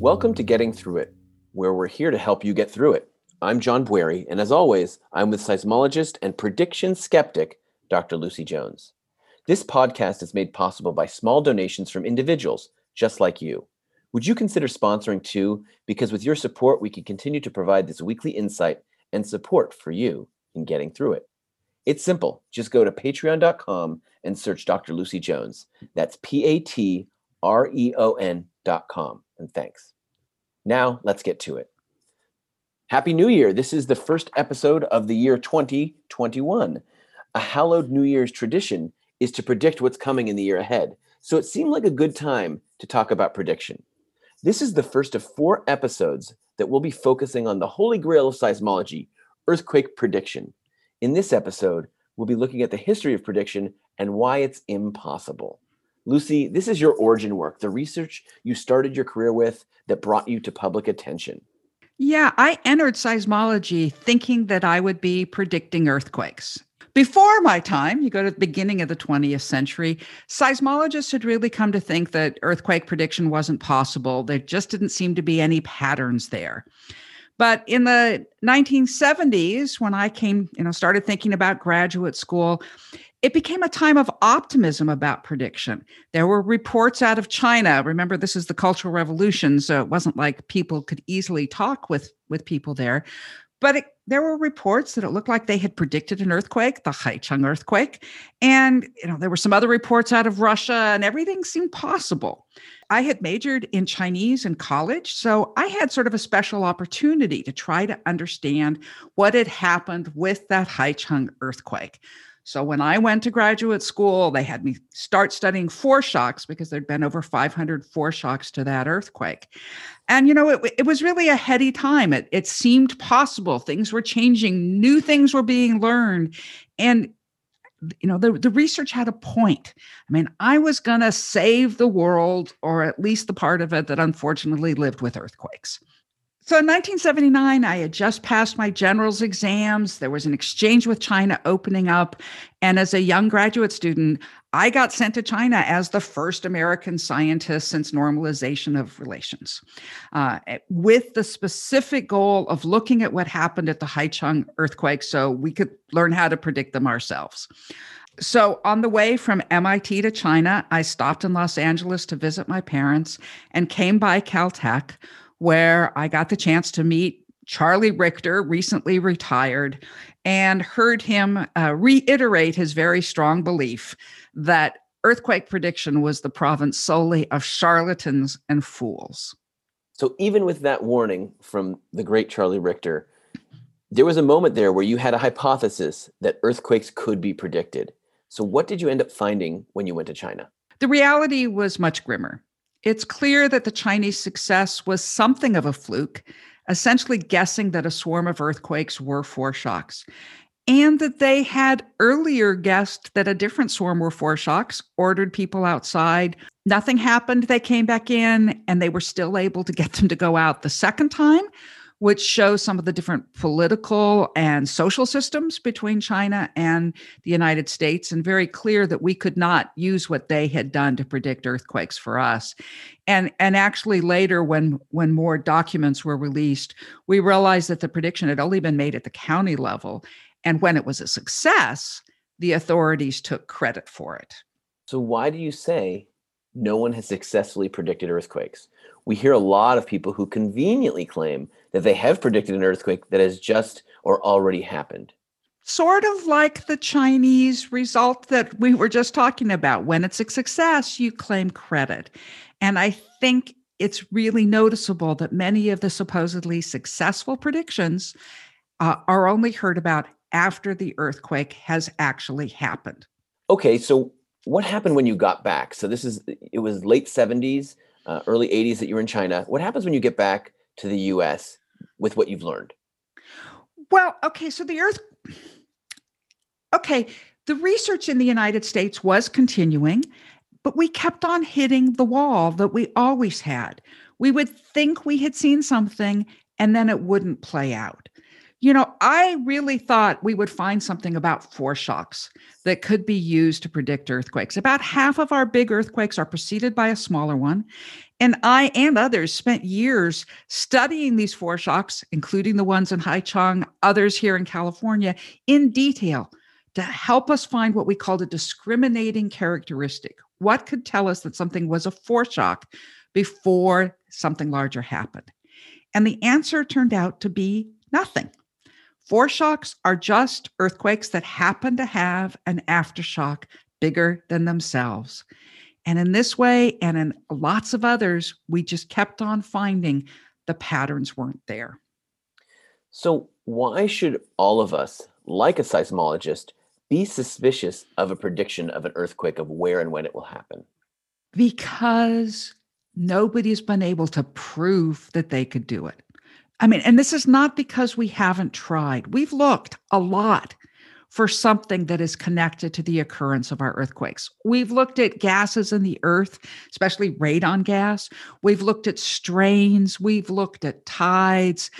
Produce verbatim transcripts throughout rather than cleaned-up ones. Welcome to Getting Through It, where we're here to help you get through it. I'm John Beuerle, and as always, I'm with seismologist and prediction skeptic, Doctor Lucy Jones. This podcast is made possible by small donations from individuals just like you. Would you consider sponsoring too? Because with your support, we can continue to provide this weekly insight and support for you in getting through it. It's simple. Just go to patreon dot com and search Doctor Lucy Jones. That's P A T R E O N dot com. And thanks. Now, let's get to it. Happy New Year. This is the first episode of the year twenty twenty-one. A hallowed New Year's tradition is to predict what's coming in the year ahead. So it seemed like a good time to talk about prediction. This is the first of four episodes that will be focusing on the holy grail of seismology, earthquake prediction. In this episode, we'll be looking at the history of prediction and why it's impossible. Lucy, this is your origin work, the research you started your career with that brought you to public attention. Yeah, I entered seismology thinking that I would be predicting earthquakes. Before my time, you go to the beginning of the twentieth century, seismologists had really come to think that earthquake prediction wasn't possible. There just didn't seem to be any patterns there. But in the nineteen seventies, when I came, you know, started thinking about graduate school, it became a time of optimism about prediction. There were reports out of China. Remember, this is the Cultural Revolution, so it wasn't like people could easily talk with, with people there. But it, there were reports that it looked like they had predicted an earthquake, the Haicheng earthquake. And you know, there were some other reports out of Russia, and everything seemed possible. I had majored in Chinese in college, so I had sort of a special opportunity to try to understand what had happened with that Haicheng earthquake. So when I went to graduate school, they had me start studying foreshocks because there'd been over five hundred foreshocks to that earthquake. And, you know, it, it was really a heady time. It, it seemed possible. Things were changing. New things were being learned. And, you know, the, the research had a point. I mean, I was going to save the world, or at least the part of it that unfortunately lived with earthquakes. So in nineteen seventy-nine, I had just passed my general's exams. There was an exchange with China opening up. And as a young graduate student, I got sent to China as the first American scientist since normalization of relations, uh, with the specific goal of looking at what happened at the Haicheng earthquake so we could learn how to predict them ourselves. So on the way from M I T to China, I stopped in Los Angeles to visit my parents and came by Caltech, where I got the chance to meet Charlie Richter, recently retired, and heard him uh, reiterate his very strong belief that earthquake prediction was the province solely of charlatans and fools. So even with that warning from the great Charlie Richter, there was a moment there where you had a hypothesis that earthquakes could be predicted. So what did you end up finding when you went to China? The reality was much grimmer. It's clear that the Chinese success was something of a fluke, essentially guessing that a swarm of earthquakes were foreshocks, and that they had earlier guessed that a different swarm were foreshocks, ordered people outside. Nothing happened. They came back in, and they were still able to get them to go out the second time, which shows some of the different political and social systems between China and the United States, and very clear that we could not use what they had done to predict earthquakes for us. And, and actually later, when, when more documents were released, we realized that the prediction had only been made at the county level. And when it was a success, the authorities took credit for it. So why do you say no one has successfully predicted earthquakes? We hear a lot of people who conveniently claim that they have predicted an earthquake that has just or already happened. Sort of like the Chinese result that we were just talking about. When it's a success, you claim credit. And I think it's really noticeable that many of the supposedly successful predictions uh, are only heard about after the earthquake has actually happened. Okay, so what happened when you got back? So this is, it was late seventies, uh, early eighties that you were in China. What happens when you get back to the U S with what you've learned? Well, okay, so the earth, okay, the research in the United States was continuing, but we kept on hitting the wall that we always had. We would think we had seen something, and then it wouldn't play out. you know, I really thought we would find something about foreshocks that could be used to predict earthquakes. About half of our big earthquakes are preceded by a smaller one. And I and others spent years studying these foreshocks, including the ones in Haicheng, others here in California, in detail to help us find what we called a discriminating characteristic. What could tell us that something was a foreshock before something larger happened? And the answer turned out to be nothing. Foreshocks are just earthquakes that happen to have an aftershock bigger than themselves. And in this way, and in lots of others, we just kept on finding the patterns weren't there. So why should all of us, like a seismologist, be suspicious of a prediction of an earthquake of where and when it will happen? Because nobody's been able to prove that they could do it. I mean, and this is not because we haven't tried. We've looked a lot for something that is connected to the occurrence of our earthquakes. We've looked at gases in the earth, especially radon gas. We've looked at strains. We've looked at tides.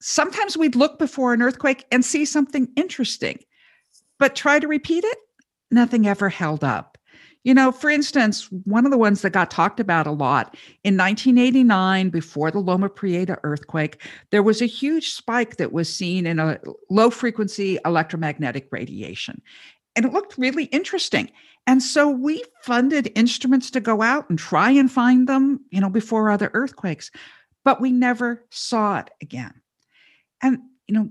Sometimes we'd look before an earthquake and see something interesting, but try to repeat it, nothing ever held up. You know, for instance, one of the ones that got talked about a lot in nineteen eighty-nine, before the Loma Prieta earthquake, there was a huge spike that was seen in a low frequency electromagnetic radiation. And it looked really interesting. And so we funded instruments to go out and try and find them, you know, before other earthquakes, but we never saw it again. And, you know,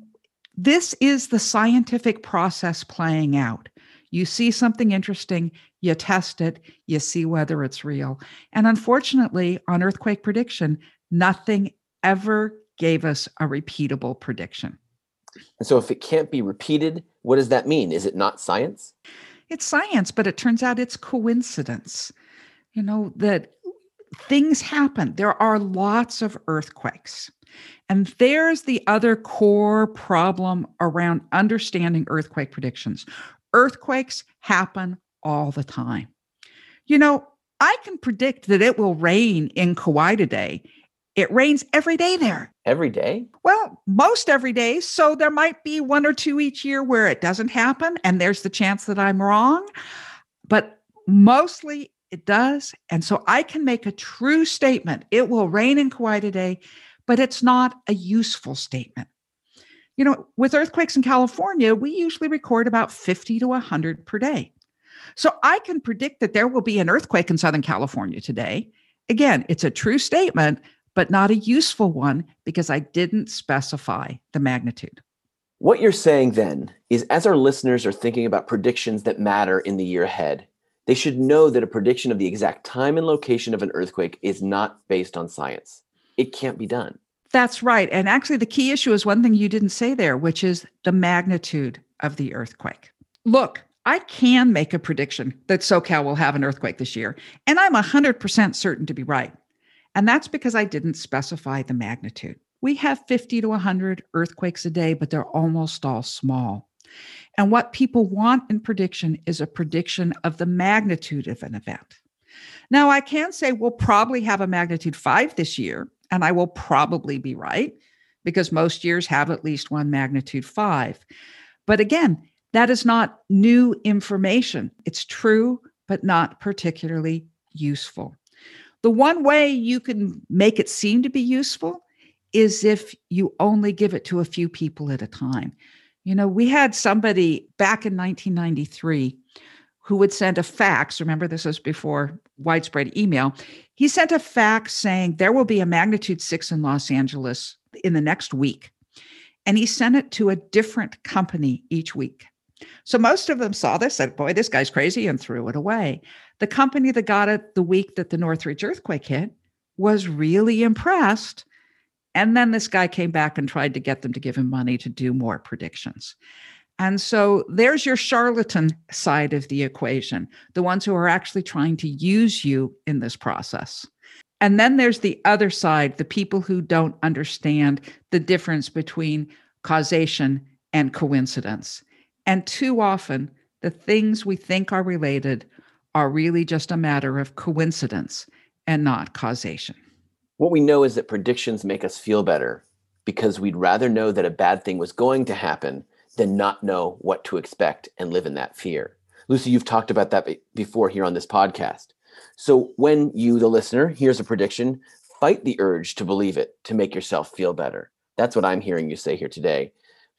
this is the scientific process playing out. You see something interesting, you test it, you see whether it's real. And unfortunately, on earthquake prediction, nothing ever gave us a repeatable prediction. And so if it can't be repeated, what does that mean? Is it not science? It's science, but it turns out it's coincidence. You know, that things happen. There are lots of earthquakes. And there's the other core problem around understanding earthquake predictions. Earthquakes happen all the time. You know, I can predict that it will rain in Kauai today. It rains every day there. Every day? Well, most every day. So there might be one or two each year where it doesn't happen, and there's the chance that I'm wrong. But mostly it does. And so I can make a true statement. It will rain in Kauai today, but it's not a useful statement. You know, with earthquakes in California, we usually record about fifty to one hundred per day. So I can predict that there will be an earthquake in Southern California today. Again, it's a true statement, but not a useful one because I didn't specify the magnitude. What you're saying then is, as our listeners are thinking about predictions that matter in the year ahead, they should know that a prediction of the exact time and location of an earthquake is not based on science. It can't be done. That's right. And actually, the key issue is one thing you didn't say there, which is the magnitude of the earthquake. Look, I can make a prediction that SoCal will have an earthquake this year, and I'm one hundred percent certain to be right. And that's because I didn't specify the magnitude. We have fifty to one hundred earthquakes a day, but they're almost all small. And what people want in prediction is a prediction of the magnitude of an event. Now, I can say we'll probably have a magnitude five this year, and I will probably be right because most years have at least one magnitude five. But again, that is not new information. It's true, but not particularly useful. The one way you can make it seem to be useful is if you only give it to a few people at a time. You know, we had somebody back in nineteen ninety-three who would send a fax. Remember, this was before widespread email. He sent a fax saying there will be a magnitude six in Los Angeles in the next week. And he sent it to a different company each week. So most of them saw this, said, boy, this guy's crazy, and threw it away. The company that got it the week that the Northridge earthquake hit was really impressed. And then this guy came back and tried to get them to give him money to do more predictions. And so there's your charlatan side of the equation, the ones who are actually trying to use you in this process. And then there's the other side, the people who don't understand the difference between causation and coincidence. And too often, the things we think are related are really just a matter of coincidence and not causation. What we know is that predictions make us feel better, because we'd rather know that a bad thing was going to happen than not know what to expect and live in that fear. Lucy, you've talked about that before here on this podcast. So when you, the listener, hears a prediction, fight the urge to believe it, to make yourself feel better. That's what I'm hearing you say here today.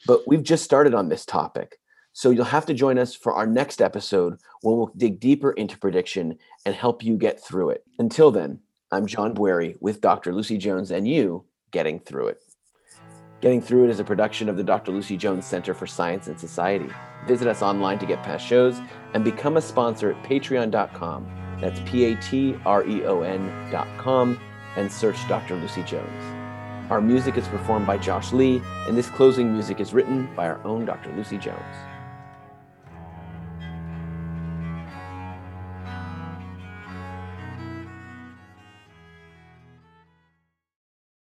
But we've just started on this topic. So you'll have to join us for our next episode when we'll dig deeper into prediction and help you get through it. Until then, I'm John Beuerle with Doctor Lucy Jones and you, Getting Through It. Getting Through It is a production of the Doctor Lucy Jones Center for Science and Society. Visit us online to get past shows and become a sponsor at patreon dot com. That's P A T R E O N dot com and search Doctor Lucy Jones. Our music is performed by Josh Lee, and this closing music is written by our own Doctor Lucy Jones.